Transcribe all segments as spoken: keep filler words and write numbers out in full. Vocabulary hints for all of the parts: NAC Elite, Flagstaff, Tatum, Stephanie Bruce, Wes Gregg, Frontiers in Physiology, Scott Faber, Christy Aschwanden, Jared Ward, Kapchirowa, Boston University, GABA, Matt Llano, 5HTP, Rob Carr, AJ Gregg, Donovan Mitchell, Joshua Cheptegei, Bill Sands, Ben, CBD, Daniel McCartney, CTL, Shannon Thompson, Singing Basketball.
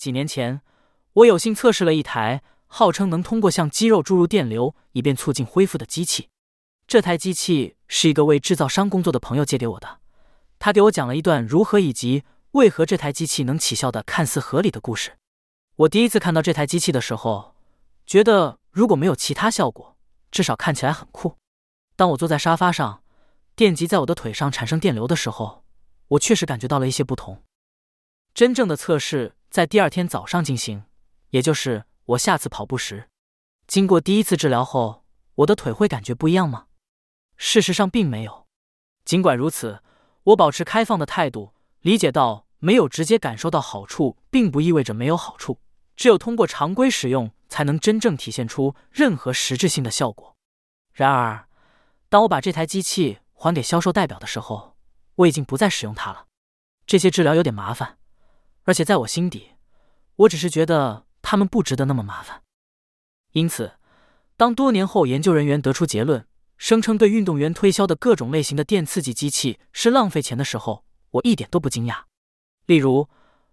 几年前，我有幸测试了一台号称能通过向肌肉注入电流以便促进恢复的机器。这台机器是一个为制造商工作的朋友借给我的，他给我讲了一段如何以及为何这台机器能起效的看似合理的故事。我第一次看到这台机器的时候，觉得如果没有其他效果，至少看起来很酷。当我坐在沙发上，电极在我的腿上产生电流的时候，我确实感觉到了一些不同。真正的测试在第二天早上进行，也就是我下次跑步时。经过第一次治疗后，我的腿会感觉不一样吗？事实上并没有。尽管如此，我保持开放的态度，理解到没有直接感受到好处并不意味着没有好处，只有通过常规使用才能真正体现出任何实质性的效果。然而，当我把这台机器还给销售代表的时候，我已经不再使用它了。这些治疗有点麻烦，而且在我心底，我只是觉得他们不值得那么麻烦。因此，当多年后研究人员得出结论，声称对运动员推销的各种类型的电刺激机器是浪费钱的时候，我一点都不惊讶。例如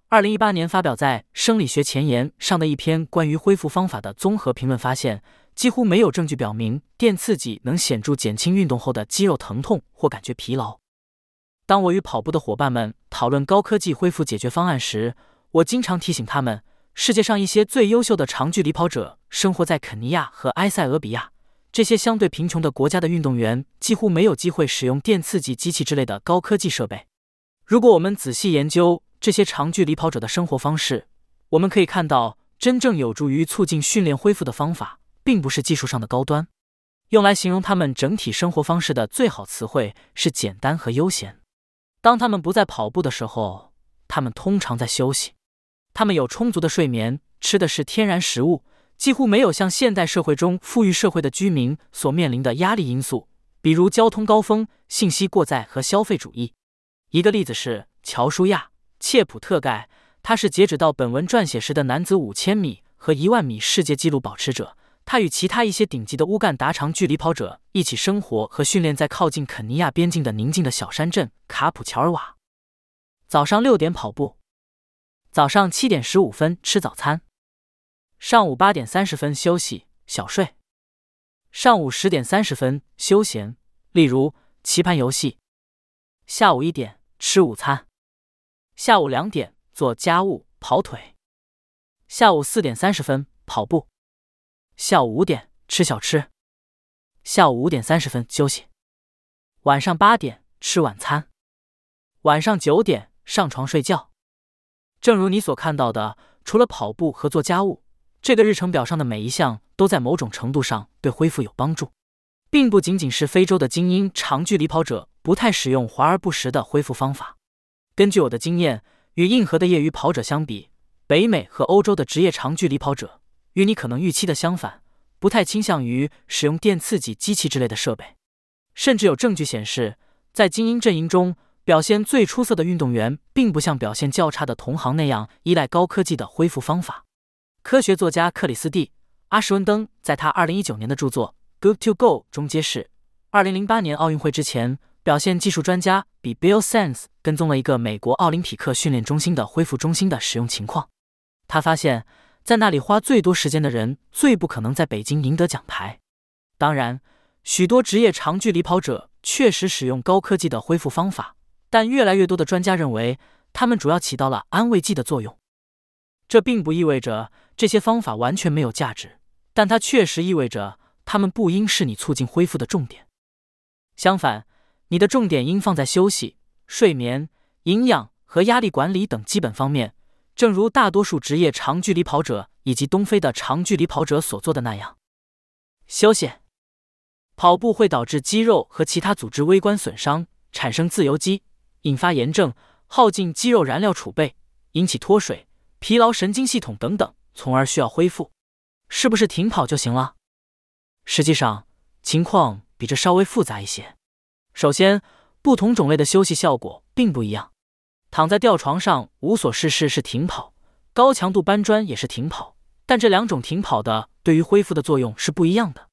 二零一八年发表在《生理学前沿》上的一篇关于恢复方法的综合评论发现，几乎没有证据表明电刺激能显著减轻运动后的肌肉疼痛或感觉疲劳。当我与跑步的伙伴们讨论高科技恢复解决方案时，我经常提醒他们，世界上一些最优秀的长距离跑者生活在肯尼亚和埃塞俄比亚这些相对贫穷的国家的运动员几乎没有机会使用电刺激机器之类的高科技设备。如果我们仔细研究这些长距离跑者的生活方式，我们可以看到，真正有助于促进训练恢复的方法并不是技术上的高端。用来形容他们整体生活方式的最好词汇是简单和悠闲。当他们不在跑步的时候，他们通常在休息。他们有充足的睡眠，吃的是天然食物，几乎没有像现代社会中富裕社会的居民所面临的压力因素，比如交通高峰、信息过载和消费主义。一个例子是乔舒亚·切普特盖，他是截止到本文撰写时的男子五千米和一万米世界纪录保持者。他与其他一些顶级的乌干达长距离跑者一起生活和训练在靠近肯尼亚边境的宁静的小山镇卡普乔尔瓦。早上六点跑步，早上七点十五分吃早餐，上午八点三十分休息小睡，上午十点三十分休闲，例如棋盘游戏，下午一点吃午餐，下午两点做家务跑腿，下午四点三十分跑步，下午五点吃小吃，下午五点三十分休息，晚上八点吃晚餐，晚上九点上床睡觉。正如你所看到的，除了跑步和做家务，这个日程表上的每一项都在某种程度上对恢复有帮助。并不仅仅是非洲的精英长距离跑者不太使用华而不实的恢复方法。根据我的经验，与硬核的业余跑者相比，北美和欧洲的职业长距离跑者与你可能预期的相反，不太倾向于使用电刺激机器之类的设备。甚至有证据显示，在精英阵营中，表现最出色的运动员并不像表现较差的同行那样依赖高科技的恢复方法。科学作家克里斯蒂·阿什温登在他二零一九年的著作《Good to Go》中揭示，二零零八年奥运会之前，表现技术专家比 Bill Sands 跟踪了一个美国奥林匹克训练中心的恢复中心的使用情况。他发现，在那里花最多时间的人最不可能在北京赢得奖牌。当然，许多职业长距离跑者确实使用高科技的恢复方法，但越来越多的专家认为他们主要起到了安慰剂的作用。这并不意味着这些方法完全没有价值，但它确实意味着他们不应是你促进恢复的重点。相反，你的重点应放在休息、睡眠、营养和压力管理等基本方面，正如大多数职业长距离跑者以及东非的长距离跑者所做的那样。休息。跑步会导致肌肉和其他组织微观损伤，产生自由基，引发炎症，耗尽肌肉燃料储备，引起脱水、疲劳神经系统等等，从而需要恢复。是不是停跑就行了？实际上，情况比这稍微复杂一些。首先，不同种类的休息效果并不一样。躺在吊床上无所事事是停跑，高强度搬砖也是停跑，但这两种停跑的对于恢复的作用是不一样的。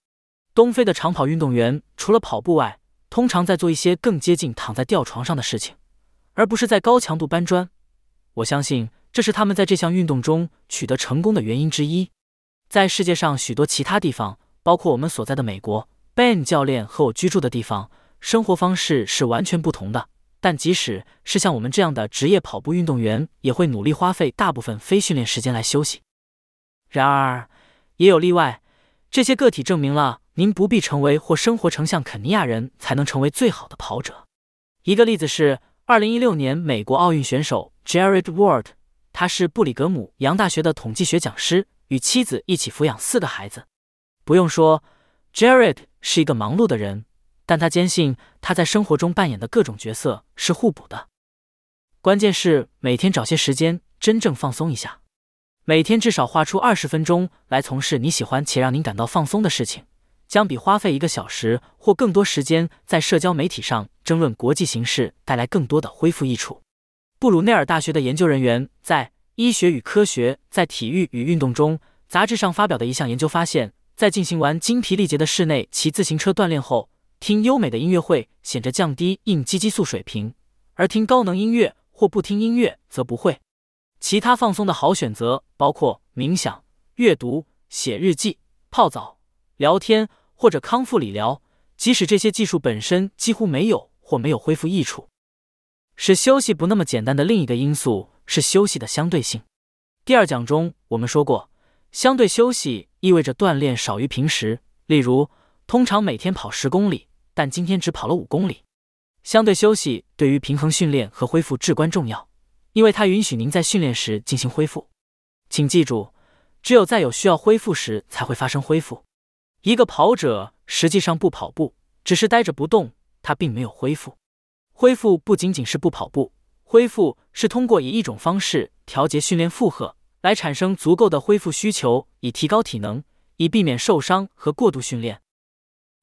东非的长跑运动员除了跑步外，通常在做一些更接近躺在吊床上的事情，而不是在高强度搬砖。我相信这是他们在这项运动中取得成功的原因之一。在世界上许多其他地方，包括我们所在的美国， Ben 教练和我居住的地方，生活方式是完全不同的。但即使是像我们这样的职业跑步运动员，也会努力花费大部分非训练时间来休息。然而，也有例外。这些个体证明了您不必成为或生活成像肯尼亚人才能成为最好的跑者。一个例子是二零一六年美国奥运选手 Jared Ward， 他是布里格姆洋大学的统计学讲师，与妻子一起抚养四个孩子。不用说 ，Jared 是一个忙碌的人，但他坚信他在生活中扮演的各种角色是互补的。关键是每天找些时间真正放松一下。每天至少花出二十分钟来从事你喜欢且让您感到放松的事情，将比花费一个小时或更多时间在社交媒体上争论国际形势带来更多的恢复益处。布鲁内尔大学的研究人员在《医学与科学在体育与运动中》杂志上发表的一项研究发现，在进行完精疲力竭的室内骑自行车锻炼后，听优美的音乐会显着降低应激激素水平，而听高能音乐或不听音乐则不会。其他放松的好选择包括冥想、阅读、写日记、泡澡、聊天或者康复理疗，即使这些技术本身几乎没有或没有恢复益处。使休息不那么简单的另一个因素是休息的相对性。第二讲中我们说过，相对休息意味着锻炼少于平时，例如通常每天跑十公里，但今天只跑了五公里。相对休息对于平衡训练和恢复至关重要，因为它允许您在训练时进行恢复。请记住，只有在有需要恢复时才会发生恢复。一个跑者实际上不跑步，只是呆着不动，他并没有恢复。恢复不仅仅是不跑步，恢复是通过以一种方式调节训练负荷，来产生足够的恢复需求，以提高体能，以避免受伤和过度训练。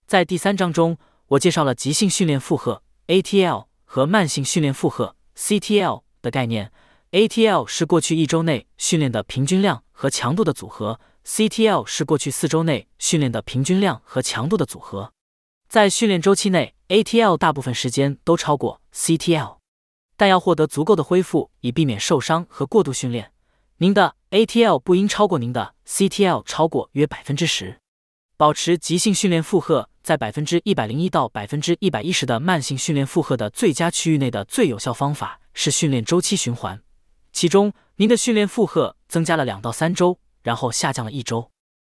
在第三章中，我介绍了急性训练负荷 A T L 和慢性训练负荷 C T L的概念。 A T L 是过去一周内训练的平均量和强度的组合， C T L 是过去四周内训练的平均量和强度的组合。在训练周期内， A T L 大部分时间都超过 C T L， 但要获得足够的恢复以避免受伤和过度训练，您的 A T L 不应超过您的 C T L 超过约 百分之十。 保持急性训练负荷在 百分之一百零一到百分之一百一十 的慢性训练负荷的最佳区域内的最有效方法是训练周期循环，其中您的训练负荷增加了两到三周，然后下降了一周。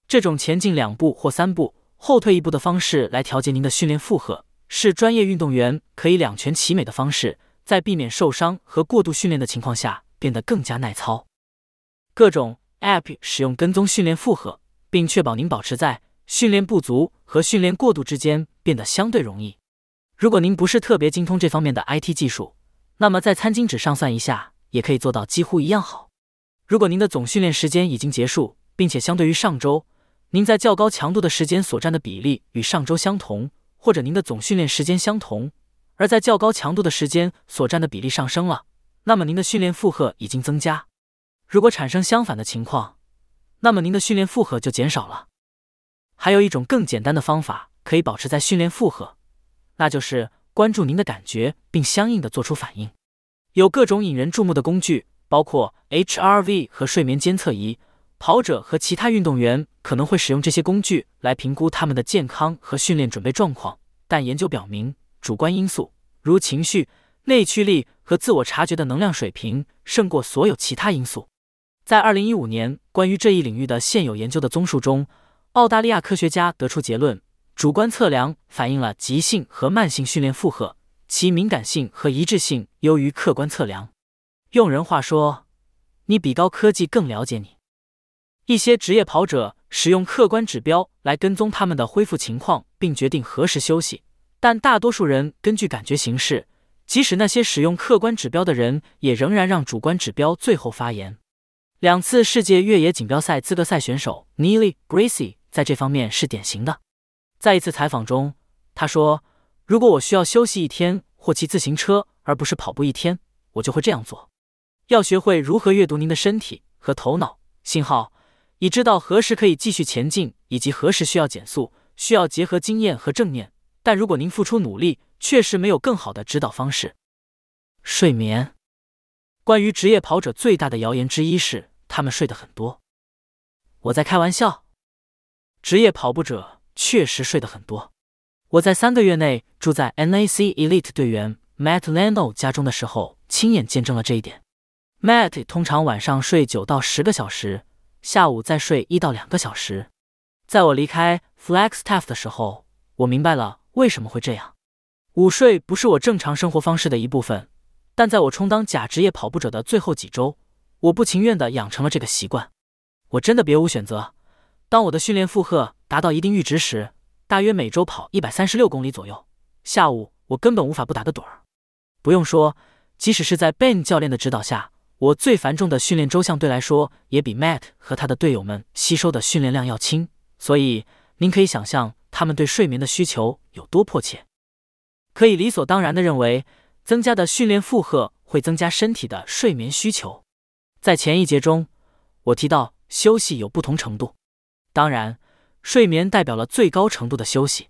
这种前进两步或三步后退一步的方式来调节您的训练负荷，是专业运动员可以两全其美的方式，在避免受伤和过度训练的情况下变得更加耐操。各种 App 使用跟踪训练负荷，并确保您保持在训练不足和训练过度之间变得相对容易。如果您不是特别精通这方面的 I T 技术，那么在餐巾纸上算一下也可以做到几乎一样好。如果您的总训练时间已经结束，并且相对于上周您在较高强度的时间所占的比例与上周相同，或者您的总训练时间相同而在较高强度的时间所占的比例上升了，那么您的训练负荷已经增加。如果产生相反的情况，那么您的训练负荷就减少了。还有一种更简单的方法可以保持在训练负荷，那就是关注您的感觉并相应的做出反应。有各种引人注目的工具，包括 H R V 和睡眠监测仪，跑者和其他运动员可能会使用这些工具来评估他们的健康和训练准备状况，但研究表明，主观因素如情绪、内驱力和自我察觉的能量水平胜过所有其他因素。在二零一五年关于这一领域的现有研究的综述中，澳大利亚科学家得出结论，主观测量反映了急性和慢性训练负荷，其敏感性和一致性优于客观测量。用人话说，你比高科技更了解你。一些职业跑者使用客观指标来跟踪他们的恢复情况，并决定何时休息，但大多数人根据感觉行事，即使那些使用客观指标的人也仍然让主观指标最后发言。两次世界越野锦标赛资格赛选手 Neely Gracie 在这方面是典型的。在一次采访中，他说，如果我需要休息一天或骑自行车而不是跑步一天，我就会这样做。要学会如何阅读您的身体和头脑信号，以知道何时可以继续前进以及何时需要减速，需要结合经验和正念，但如果您付出努力，确实没有更好的指导方式。睡眠关于职业跑者最大的谣言之一是他们睡得很多。我在开玩笑，职业跑步者确实睡得很多。我在三个月内住在 N A C Elite 队员 Matt Llano 家中的时候，亲眼见证了这一点。Matt 通常晚上睡九到十个小时，下午再睡一到两个小时。在我离开 Flagstaff 的时候，我明白了为什么会这样。午睡不是我正常生活方式的一部分，但在我充当假职业跑步者的最后几周，我不情愿地养成了这个习惯。我真的别无选择，当我的训练负荷达到一定阈值时，大约每周跑一百三十六公里左右，下午我根本无法不打个盹儿。不用说，即使是在 Ben 教练的指导下，我最繁重的训练周项对来说也比 Matt 和他的队友们吸收的训练量要轻，所以您可以想象他们对睡眠的需求有多迫切。可以理所当然地认为，增加的训练负荷会增加身体的睡眠需求。在前一节中，我提到休息有不同程度，当然睡眠代表了最高程度的休息。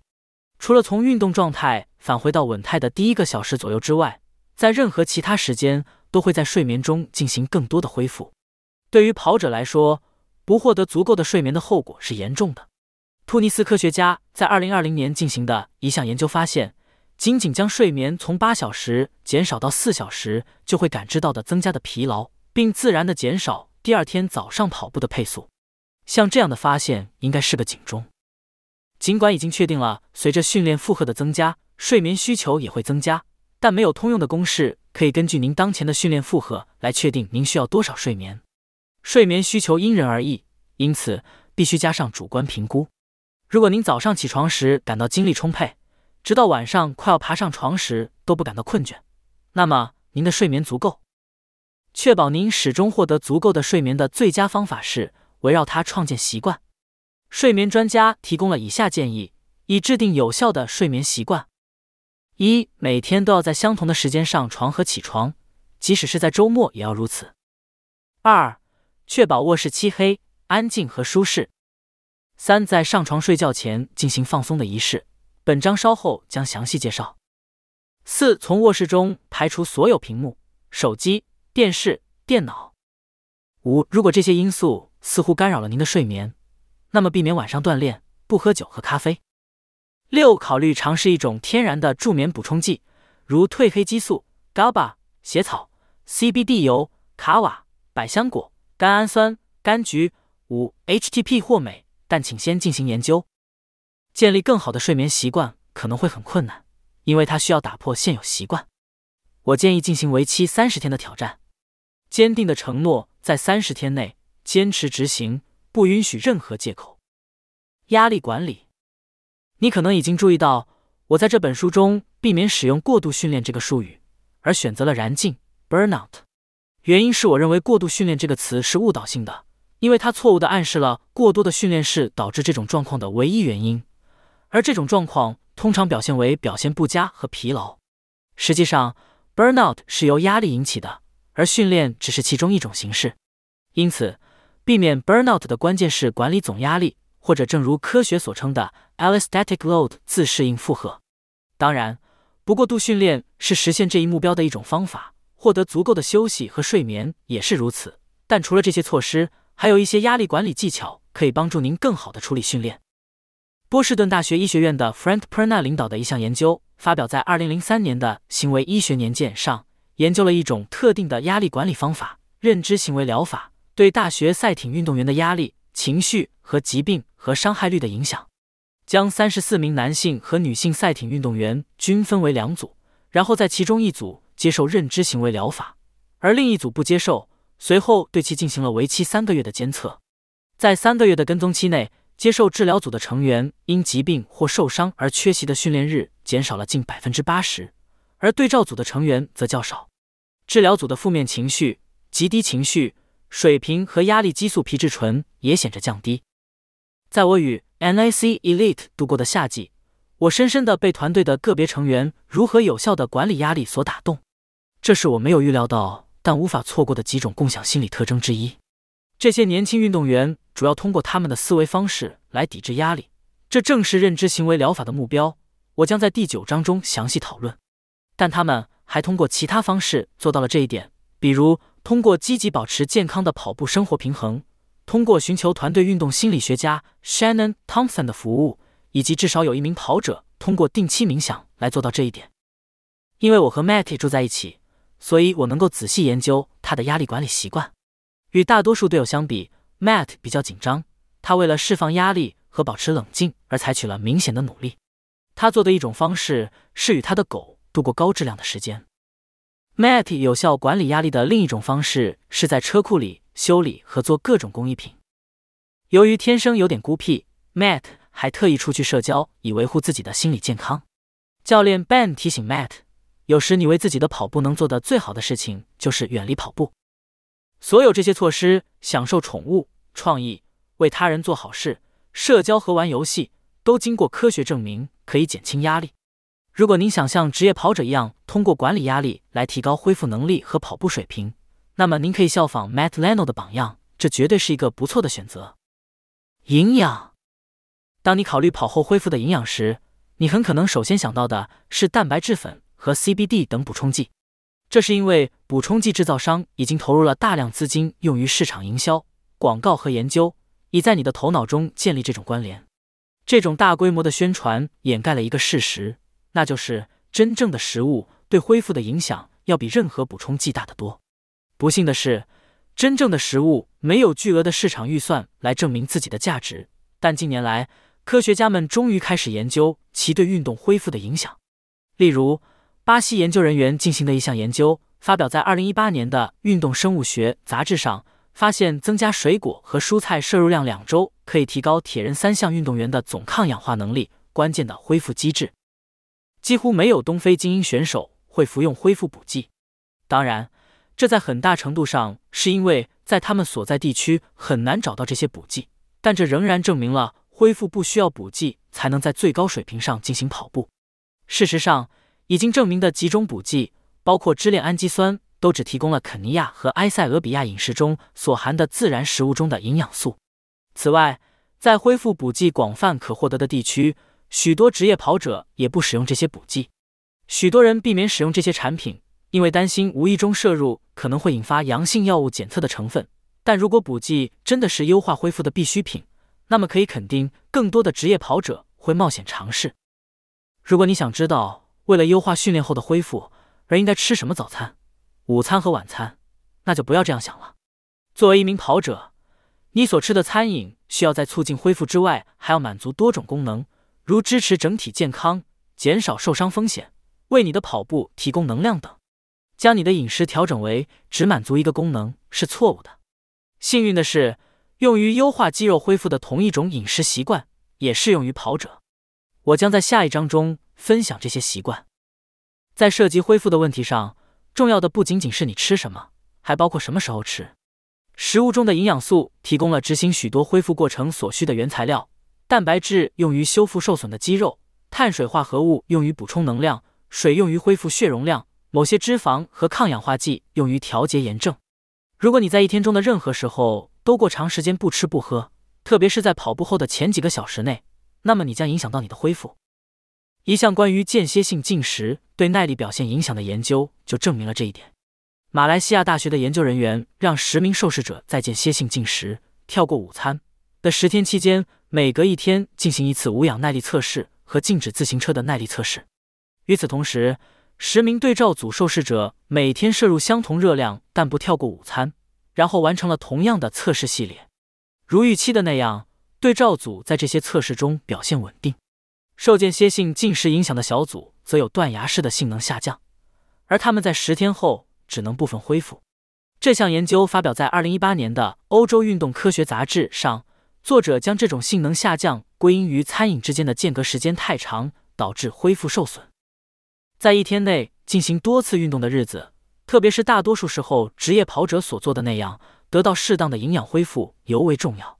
除了从运动状态返回到稳态的第一个小时左右之外，在任何其他时间都会在睡眠中进行更多的恢复。对于跑者来说，不获得足够的睡眠的后果是严重的。突尼斯科学家在二零二零年进行的一项研究发现，仅仅将睡眠从八小时减少到四小时，就会感知到的增加的疲劳，并自然的减少第二天早上跑步的配速。像这样的发现应该是个警钟。尽管已经确定了随着训练负荷的增加，睡眠需求也会增加，但没有通用的公式可以根据您当前的训练负荷来确定您需要多少睡眠。睡眠需求因人而异，因此必须加上主观评估。如果您早上起床时感到精力充沛，直到晚上快要爬上床时都不感到困倦，那么您的睡眠足够。确保您始终获得足够的睡眠的最佳方法是围绕它创建习惯。睡眠专家提供了以下建议，以制定有效的睡眠习惯。一、每天都要在相同的时间上床和起床，即使是在周末也要如此。二、确保卧室漆黑、安静和舒适。三、在上床睡觉前进行放松的仪式，本章稍后将详细介绍。四、从卧室中排除所有屏幕、手机、电视、电脑。五、如果这些因素似乎干扰了您的睡眠，那么避免晚上锻炼，不喝酒和咖啡。六、考虑尝试一种天然的助眠补充剂，如褪黑激素、 G A B A、 血草、 C B D 油、卡瓦、百香果、甘氨酸、柑橘、 五 H T P 或镁，但请先进行研究。建立更好的睡眠习惯可能会很困难，因为它需要打破现有习惯。我建议进行为期三十天的挑战，坚定的承诺在三十天内坚持执行，不允许任何借口。压力管理。你可能已经注意到，我在这本书中避免使用过度训练这个术语，而选择了燃尽 burnout。 原因是我认为过度训练这个词是误导性的，因为它错误地暗示了过多的训练是导致这种状况的唯一原因，而这种状况通常表现为表现不佳和疲劳。实际上 burnout 是由压力引起的，而训练只是其中一种形式。因此避免 burnout 的关键是管理总压力，或者正如科学所称的 allostatic load 自适应负荷。当然，不过度训练是实现这一目标的一种方法，获得足够的休息和睡眠也是如此。但除了这些措施，还有一些压力管理技巧可以帮助您更好地处理训练。波士顿大学医学院的 Frank Pernau 领导的一项研究，发表在二零零三年的行为医学年鉴上，研究了一种特定的压力管理方法——认知行为疗法。对大学赛艇运动员的压力、情绪和疾病和伤害率的影响。将三十四名男性和女性赛艇运动员均分为两组，然后在其中一组接受认知行为疗法，而另一组不接受，随后对其进行了为期三个月的监测。在三个月的跟踪期内，接受治疗组的成员因疾病或受伤而缺席的训练日减少了近 百分之八十， 而对照组的成员则较少。治疗组的负面情绪、极低情绪水平和压力激素皮质醇也显着降低。在我与 N A C Elite 度过的夏季，我深深地被团队的个别成员如何有效地管理压力所打动。这是我没有预料到，但无法错过的几种共享心理特征之一。这些年轻运动员主要通过他们的思维方式来抵制压力，这正是认知行为疗法的目标，我将在第九章中详细讨论。但他们还通过其他方式做到了这一点，比如通过积极保持健康的跑步生活平衡，通过寻求团队运动心理学家 Shannon Thompson 的服务，以及至少有一名跑者通过定期冥想来做到这一点。因为我和 Matt 住在一起，所以我能够仔细研究他的压力管理习惯。与大多数队友相比， Matt 比较紧张，他为了释放压力和保持冷静而采取了明显的努力。他做的一种方式是与他的狗度过高质量的时间。Matt 有效管理压力的另一种方式是在车库里修理和做各种工艺品。由于天生有点孤僻， Matt 还特意出去社交以维护自己的心理健康。教练 Ben 提醒 Matt， 有时你为自己的跑步能做的最好的事情就是远离跑步。所有这些措施，享受宠物、创意、为他人做好事、社交和玩游戏，都经过科学证明可以减轻压力。如果您想像职业跑者一样通过管理压力来提高恢复能力和跑步水平，那么您可以效仿 Matt Llano 的榜样，这绝对是一个不错的选择。营养。当你考虑跑后恢复的营养时，你很可能首先想到的是蛋白质粉和 C B D 等补充剂。这是因为补充剂制造商已经投入了大量资金用于市场营销、广告和研究，以在你的头脑中建立这种关联。这种大规模的宣传掩盖了一个事实，那就是真正的食物对恢复的影响要比任何补充剂大得多。不幸的是，真正的食物没有巨额的市场预算来证明自己的价值，但近年来，科学家们终于开始研究其对运动恢复的影响。例如，巴西研究人员进行的一项研究，发表在二零一八年的《运动生物学》杂志上，发现增加水果和蔬菜摄入量两周，可以提高铁人三项运动员的总抗氧化能力，关键的恢复机制。几乎没有东非精英选手会服用恢复补剂。当然，这在很大程度上是因为在他们所在地区很难找到这些补剂，但这仍然证明了恢复不需要补剂才能在最高水平上进行跑步。事实上，已经证明的几种补剂，包括支链氨基酸，都只提供了肯尼亚和埃塞俄比亚饮食中所含的自然食物中的营养素。此外，在恢复补剂广泛可获得的地区，许多职业跑者也不使用这些补剂。许多人避免使用这些产品，因为担心无意中摄入可能会引发阳性药物检测的成分。但如果补剂真的是优化恢复的必需品，那么可以肯定更多的职业跑者会冒险尝试。如果你想知道为了优化训练后的恢复而应该吃什么早餐、午餐和晚餐，那就不要这样想了。作为一名跑者，你所吃的餐饮需要在促进恢复之外还要满足多种功能，如支持整体健康、减少受伤风险、为你的跑步提供能量等。将你的饮食调整为只满足一个功能是错误的。幸运的是，用于优化肌肉恢复的同一种饮食习惯也适用于跑者。我将在下一章中分享这些习惯。在涉及恢复的问题上，重要的不仅仅是你吃什么，还包括什么时候吃。食物中的营养素提供了执行许多恢复过程所需的原材料，蛋白质用于修复受损的肌肉，碳水化合物用于补充能量，水用于恢复血容量，某些脂肪和抗氧化剂用于调节炎症。如果你在一天中的任何时候都过长时间不吃不喝，特别是在跑步后的前几个小时内，那么你将影响到你的恢复。一项关于间歇性进食对耐力表现影响的研究就证明了这一点。马来西亚大学的研究人员让十名受试者在间歇性进食、跳过午餐的十天期间，每隔一天进行一次无氧耐力测试和静止自行车的耐力测试。与此同时，十名对照组受试者每天摄入相同热量但不跳过午餐，然后完成了同样的测试系列。如预期的那样，对照组在这些测试中表现稳定。受间歇性进食影响的小组则有断崖式的性能下降，而他们在十天后只能部分恢复。这项研究发表在二零一八年的《欧洲运动科学杂志》上，作者将这种性能下降归因于餐饮之间的间隔时间太长，导致恢复受损。在一天内进行多次运动的日子，特别是大多数时候职业跑者所做的那样，得到适当的营养恢复尤为重要。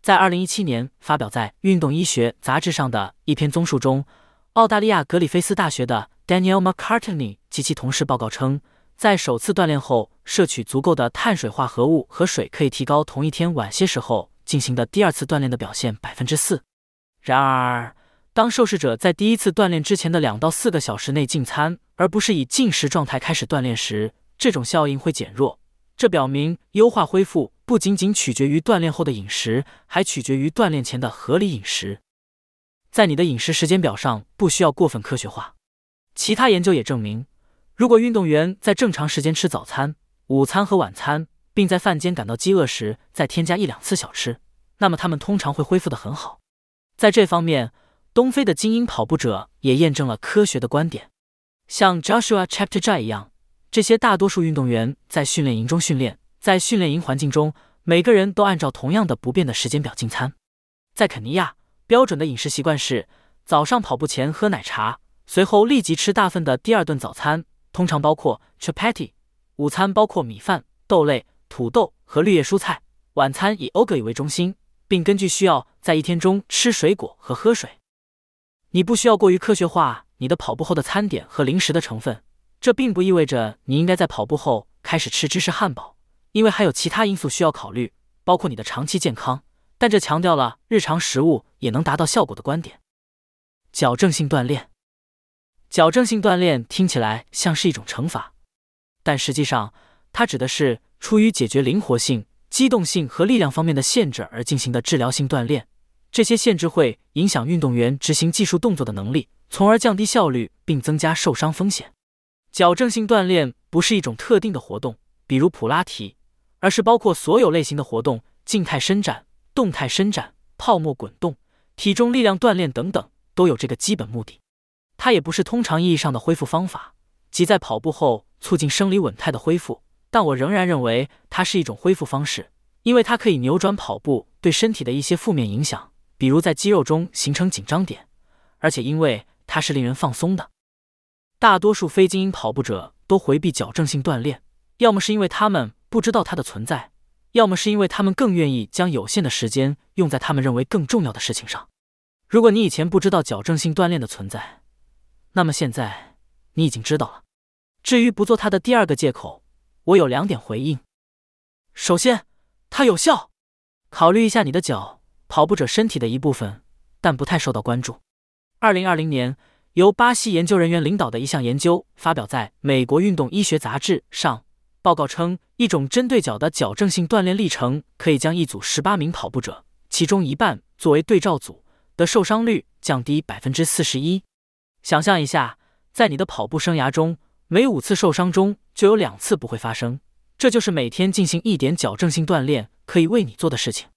在二零一七年发表在《运动医学》杂志上的一篇综述中，澳大利亚格里菲斯大学的 Daniel McCartney 及其同事报告称，在首次锻炼后摄取足够的碳水化合物和水可以提高同一天晚些时候进行的第二次锻炼的表现 百分之四。 然而，当受试者在第一次锻炼之前的两到四个小时内进餐，而不是以进食状态开始锻炼时，这种效应会减弱。这表明优化恢复不仅仅取决于锻炼后的饮食，还取决于锻炼前的合理饮食。在你的饮食时间表上不需要过分科学化。其他研究也证明，如果运动员在正常时间吃早餐、午餐和晚餐，并在饭间感到饥饿时再添加一两次小吃，那么他们通常会恢复得很好。在这方面，东非的精英跑步者也验证了科学的观点。像 Joshua Cheptegei 一样，这些大多数运动员在训练营中训练，在训练营环境中，每个人都按照同样的不变的时间表进餐。在肯尼亚，标准的饮食习惯是早上跑步前喝奶茶，随后立即吃大份的第二顿早餐，通常包括 chapati， 午餐包括米饭、豆类、土豆和绿叶蔬菜，晚餐以 oatmeal 为中心，并根据需要在一天中吃水果和喝水。你不需要过于科学化你的跑步后的餐点和零食的成分，这并不意味着你应该在跑步后开始吃芝士汉堡，因为还有其他因素需要考虑，包括你的长期健康，但这强调了日常食物也能达到效果的观点。矫正性锻炼。矫正性锻炼听起来像是一种惩罚，但实际上它指的是出于解决灵活性、机动性和力量方面的限制而进行的治疗性锻炼。这些限制会影响运动员执行技术动作的能力，从而降低效率并增加受伤风险。矫正性锻炼不是一种特定的活动，比如普拉提，而是包括所有类型的活动，静态伸展、动态伸展、泡沫滚动、体重力量锻炼等等，都有这个基本目的。它也不是通常意义上的恢复方法，即在跑步后促进生理稳态的恢复，但我仍然认为它是一种恢复方式，因为它可以扭转跑步对身体的一些负面影响，比如在肌肉中形成紧张点，而且因为它是令人放松的。大多数非精英跑步者都回避矫正性锻炼，要么是因为他们不知道它的存在，要么是因为他们更愿意将有限的时间用在他们认为更重要的事情上。如果你以前不知道矫正性锻炼的存在，那么现在你已经知道了。至于不做它的第二个借口，我有两点回应。首先，它有效。考虑一下你的脚，跑步者身体的一部分，但不太受到关注。二零二零年由巴西研究人员领导的一项研究发表在美国运动医学杂志上，报告称一种针对脚的矫正性锻炼历程可以将一组十八名跑步者，其中一半作为对照组的受伤率降低 百分之四十一。想象一下，在你的跑步生涯中，每五次受伤中就有两次不会发生，这就是每天进行一点矫正性锻炼可以为你做的事情。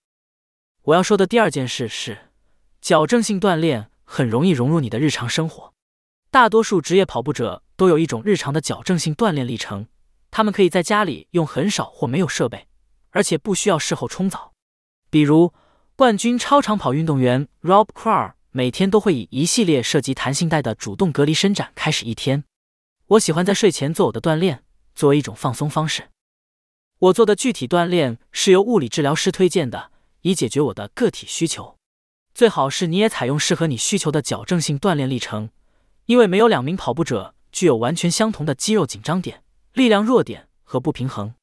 我要说的第二件事是，矫正性锻炼很容易融入你的日常生活。大多数职业跑步者都有一种日常的矫正性锻炼历程，他们可以在家里用很少或没有设备，而且不需要事后冲澡。比如，冠军超长跑运动员 Rob Carr每天都会以一系列涉及弹性带的主动隔离伸展开始一天。我喜欢在睡前做我的锻炼，作为一种放松方式。我做的具体锻炼是由物理治疗师推荐的，以解决我的个体需求。最好是你也采用适合你需求的矫正性锻炼历程，因为没有两名跑步者具有完全相同的肌肉紧张点、力量弱点和不平衡。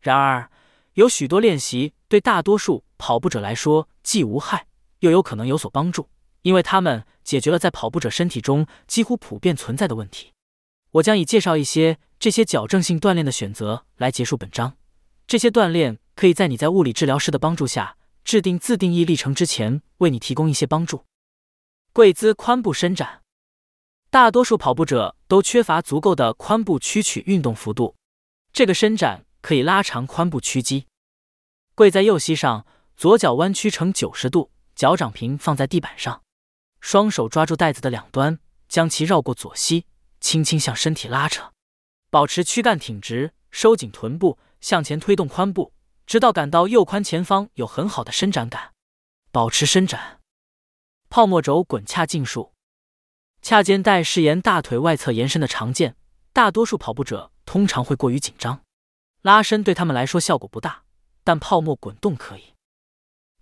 然而，有许多练习对大多数跑步者来说既无害，又有可能有所帮助。因为他们解决了在跑步者身体中几乎普遍存在的问题。我将以介绍一些这些矫正性锻炼的选择来结束本章。这些锻炼可以在你在物理治疗师的帮助下制定自定义历程之前为你提供一些帮助。跪姿髋部伸展。大多数跑步者都缺乏足够的髋部屈曲运动幅度，这个伸展可以拉长髋部屈肌。跪在右膝上，左脚弯曲成九十度，脚掌平放在地板上。双手抓住带子的两端，将其绕过左膝，轻轻向身体拉扯。保持躯干挺直，收紧臀部，向前推动髋部，直到感到右髋前方有很好的伸展感。保持伸展。泡沫轴滚髂胫术。髂肩带是沿大腿外侧延伸的常见，大多数跑步者通常会过于紧张。拉伸对他们来说效果不大，但泡沫滚动可以。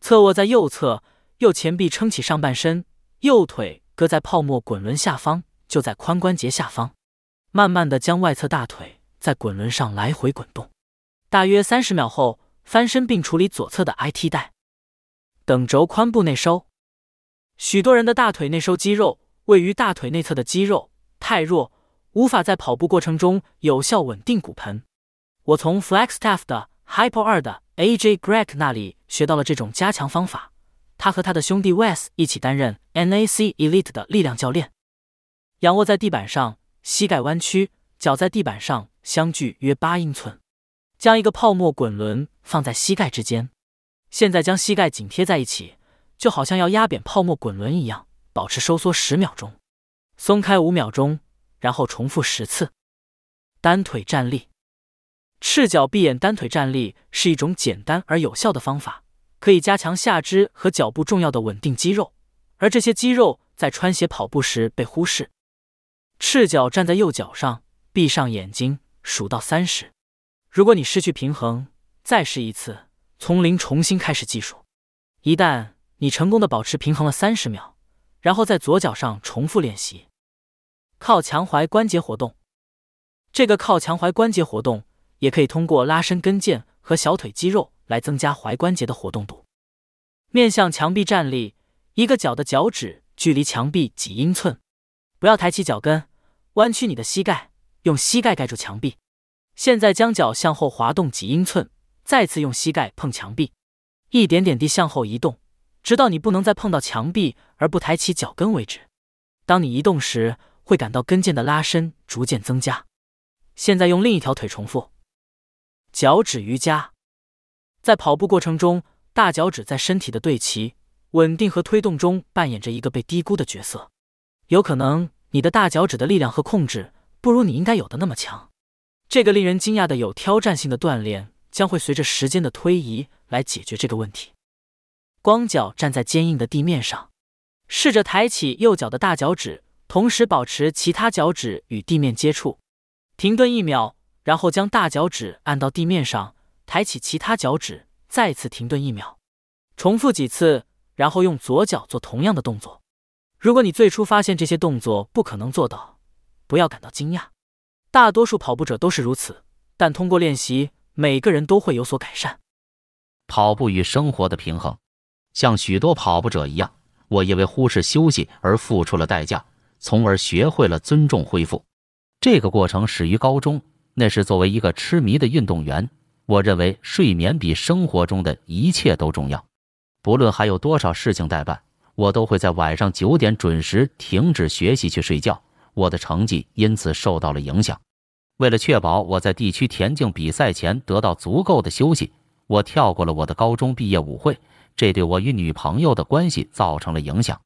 侧卧在右侧，右前臂撑起上半身，右腿搁在泡沫滚轮下方，就在髋关节下方，慢慢地将外侧大腿在滚轮上来回滚动，大约三十秒后翻身并处理左侧的 I T 带。等轴髋部内收。许多人的大腿内收肌肉位于大腿内侧的肌肉太弱，无法在跑步过程中有效稳定骨盆，我从 Flagstaff 的 Hypo 二的 A J Gregg 那里学到了这种加强方法。他和他的兄弟 Wes 一起担任 N A C Elite 的力量教练。仰卧在地板上，膝盖弯曲，脚在地板上相距约八英寸。将一个泡沫滚轮放在膝盖之间，现在将膝盖紧贴在一起，就好像要压扁泡沫滚轮一样，保持收缩十秒钟，松开五秒钟，然后重复十次。单腿站立，赤脚闭眼单腿站立是一种简单而有效的方法，可以加强下肢和脚部重要的稳定肌肉，而这些肌肉在穿鞋跑步时被忽视。赤脚站在右脚上，闭上眼睛，数到三十。如果你失去平衡，再试一次，从零重新开始计数。一旦你成功的保持平衡了三十秒，然后在左脚上重复练习。靠墙踝关节活动，这个靠墙踝关节活动也可以通过拉伸跟腱和小腿肌肉来增加踝关节的活动度。面向墙壁站立，一个脚的脚趾距离墙壁几英寸，不要抬起脚跟，弯曲你的膝盖，用膝盖盖住墙壁。现在将脚向后滑动几英寸，再次用膝盖碰墙壁，一点点地向后移动，直到你不能再碰到墙壁而不抬起脚跟为止。当你移动时，会感到跟腱的拉伸逐渐增加。现在用另一条腿重复脚趾瑜伽。在跑步过程中，大脚趾在身体的对齐、稳定和推动中扮演着一个被低估的角色。有可能你的大脚趾的力量和控制不如你应该有的那么强。这个令人惊讶的有挑战性的锻炼将会随着时间的推移来解决这个问题。光脚站在坚硬的地面上，试着抬起右脚的大脚趾，同时保持其他脚趾与地面接触。停顿一秒，然后将大脚趾按到地面上，抬起其他脚趾，再次停顿一秒。重复几次，然后用左脚做同样的动作。如果你最初发现这些动作不可能做到，不要感到惊讶。大多数跑步者都是如此，但通过练习，每个人都会有所改善。跑步与生活的平衡，像许多跑步者一样，我因为忽视休息而付出了代价，从而学会了尊重恢复。这个过程始于高中，那时作为一个痴迷的运动员，我认为睡眠比生活中的一切都重要。不论还有多少事情待办，我都会在晚上九点准时停止学习去睡觉。我的成绩因此受到了影响。为了确保我在地区田径比赛前得到足够的休息，我跳过了我的高中毕业舞会，这对我与女朋友的关系造成了影响。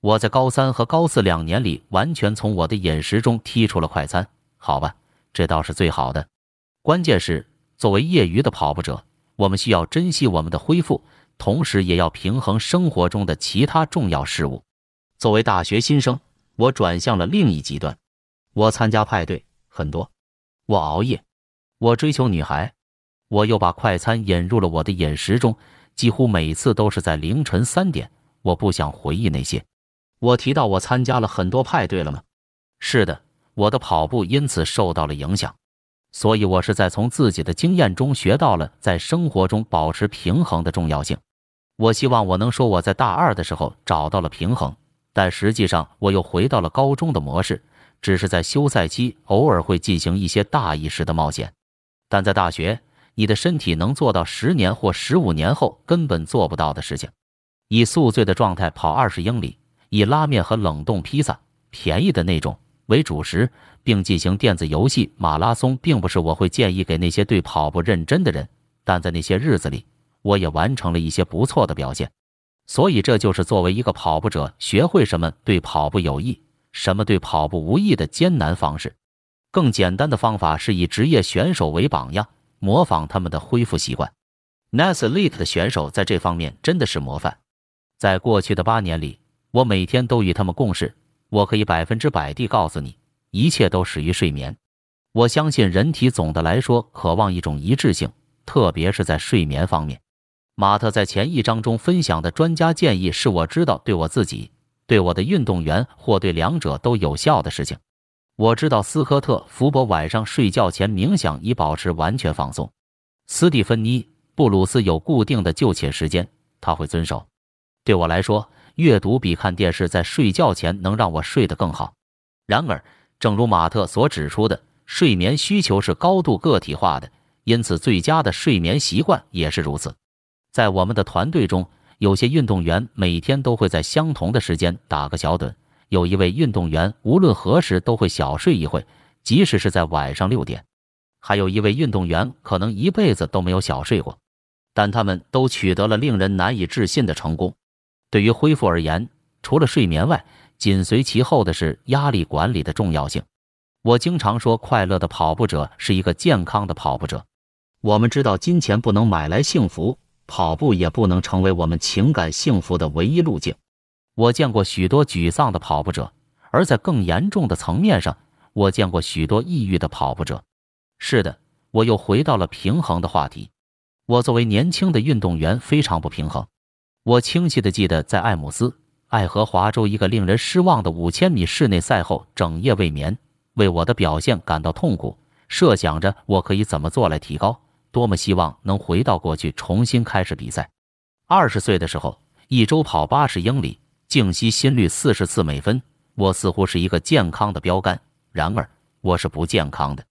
我在高三和高四两年里完全从我的饮食中剔除了快餐。好吧，这倒是最好的。关键是，作为业余的跑步者，我们需要珍惜我们的恢复，同时也要平衡生活中的其他重要事物。作为大学新生，我转向了另一极端。我参加派对很多，我熬夜，我追求女孩，我又把快餐引入了我的饮食中，几乎每次都是在凌晨三点。我不想回忆那些。我提到我参加了很多派对了吗？是的，我的跑步因此受到了影响。所以我是在从自己的经验中学到了在生活中保持平衡的重要性。我希望我能说我在大二的时候找到了平衡，但实际上我又回到了高中的模式，只是在休赛期偶尔会进行一些大意识的冒险。但在大学，你的身体能做到十年或十五年后根本做不到的事情。以宿醉的状态跑二十英里，以拉面和冷冻披萨，便宜的那种为主食，并进行电子游戏马拉松，并不是我会建议给那些对跑步认真的人，但在那些日子里，我也完成了一些不错的表现。所以这就是作为一个跑步者学会什么对跑步有益，什么对跑步无益的艰难方式。更简单的方法是以职业选手为榜样，模仿他们的恢复习惯。 N A C Elite 的选手在这方面真的是模范。在过去的八年里，我每天都与他们共事。我可以百分之百地告诉你，一切都始于睡眠。我相信人体总的来说渴望一种一致性，特别是在睡眠方面。马特在前一章中分享的专家建议是我知道对我自己、对我的运动员或对两者都有效的事情。我知道斯科特·福伯晚上睡觉前冥想以保持完全放松。斯蒂芬妮·布鲁斯有固定的就寝时间，他会遵守。对我来说，阅读比看电视在睡觉前能让我睡得更好。然而，正如马特所指出的，睡眠需求是高度个体化的，因此最佳的睡眠习惯也是如此。在我们的团队中，有些运动员每天都会在相同的时间打个小盹，有一位运动员无论何时都会小睡一会，即使是在晚上六点。还有一位运动员可能一辈子都没有小睡过，但他们都取得了令人难以置信的成功。对于恢复而言，除了睡眠外，紧随其后的是压力管理的重要性。我经常说，快乐的跑步者是一个健康的跑步者。我们知道金钱不能买来幸福，跑步也不能成为我们情感幸福的唯一路径。我见过许多沮丧的跑步者，而在更严重的层面上，我见过许多抑郁的跑步者。是的，我又回到了平衡的话题。我作为年轻的运动员非常不平衡。我清晰地记得在艾姆斯、爱荷华州一个令人失望的五千米室内赛后整夜未眠，为我的表现感到痛苦，设想着我可以怎么做来提高，多么希望能回到过去重新开始比赛。二十岁的时候，一周跑八十英里，静息心率四十次每分，我似乎是一个健康的标杆，然而我是不健康的。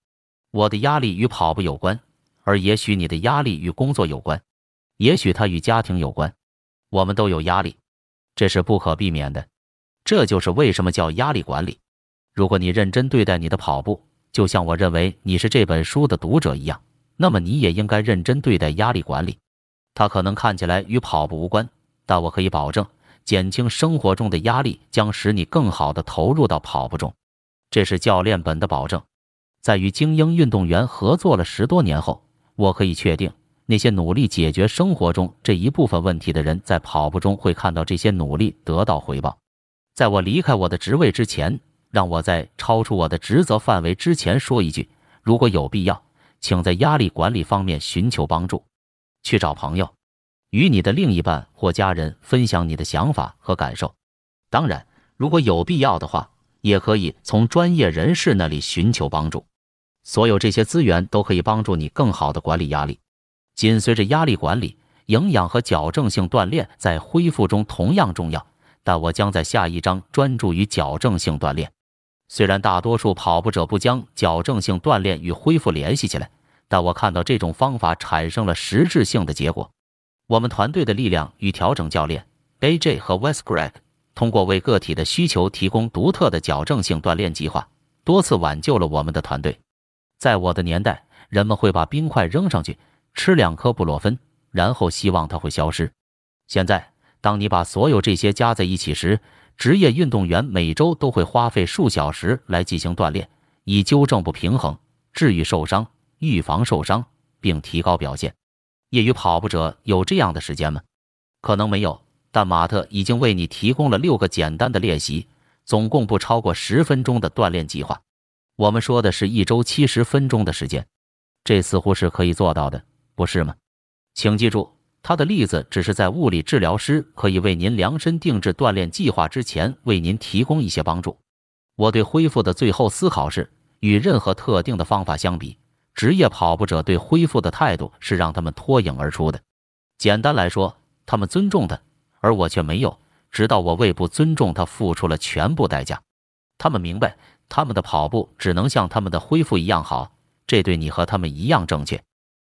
我的压力与跑步有关，而也许你的压力与工作有关，也许它与家庭有关。我们都有压力，这是不可避免的。这就是为什么叫压力管理。如果你认真对待你的跑步，就像我认为你是这本书的读者一样，那么你也应该认真对待压力管理。它可能看起来与跑步无关，但我可以保证，减轻生活中的压力将使你更好地投入到跑步中。这是教练本的保证。在与精英运动员合作了十多年后，我可以确定，那些努力解决生活中这一部分问题的人，在跑步中会看到这些努力得到回报。在我离开我的职位之前，让我在超出我的职责范围之前说一句，如果有必要，请在压力管理方面寻求帮助，去找朋友，与你的另一半或家人分享你的想法和感受。当然，如果有必要的话，也可以从专业人士那里寻求帮助。所有这些资源都可以帮助你更好地管理压力。紧随着压力管理，营养和矫正性锻炼在恢复中同样重要，但我将在下一章专注于矫正性锻炼。虽然大多数跑步者不将矫正性锻炼与恢复联系起来，但我看到这种方法产生了实质性的结果。我们团队的力量与调整教练 A J 和 Wes Gregg 通过为个体的需求提供独特的矫正性锻炼计划，多次挽救了我们的团队。在我的年代，人们会把冰块扔上去，吃两颗布洛芬，然后希望它会消失。现在，当你把所有这些加在一起时，职业运动员每周都会花费数小时来进行锻炼，以纠正不平衡、治愈受伤、预防受伤，并提高表现。业余跑步者有这样的时间吗？可能没有，但马特已经为你提供了六个简单的练习，总共不超过十分钟的锻炼计划。我们说的是一周七十分钟的时间，这似乎是可以做到的，不是吗？请记住，他的例子只是在物理治疗师可以为您量身定制锻炼计划之前为您提供一些帮助。我对恢复的最后思考是，与任何特定的方法相比，职业跑步者对恢复的态度是让他们脱颖而出的。简单来说，他们尊重它，而我却没有，直到我为不尊重它付出了全部代价。他们明白，他们的跑步只能像他们的恢复一样好，这对你和他们一样正确。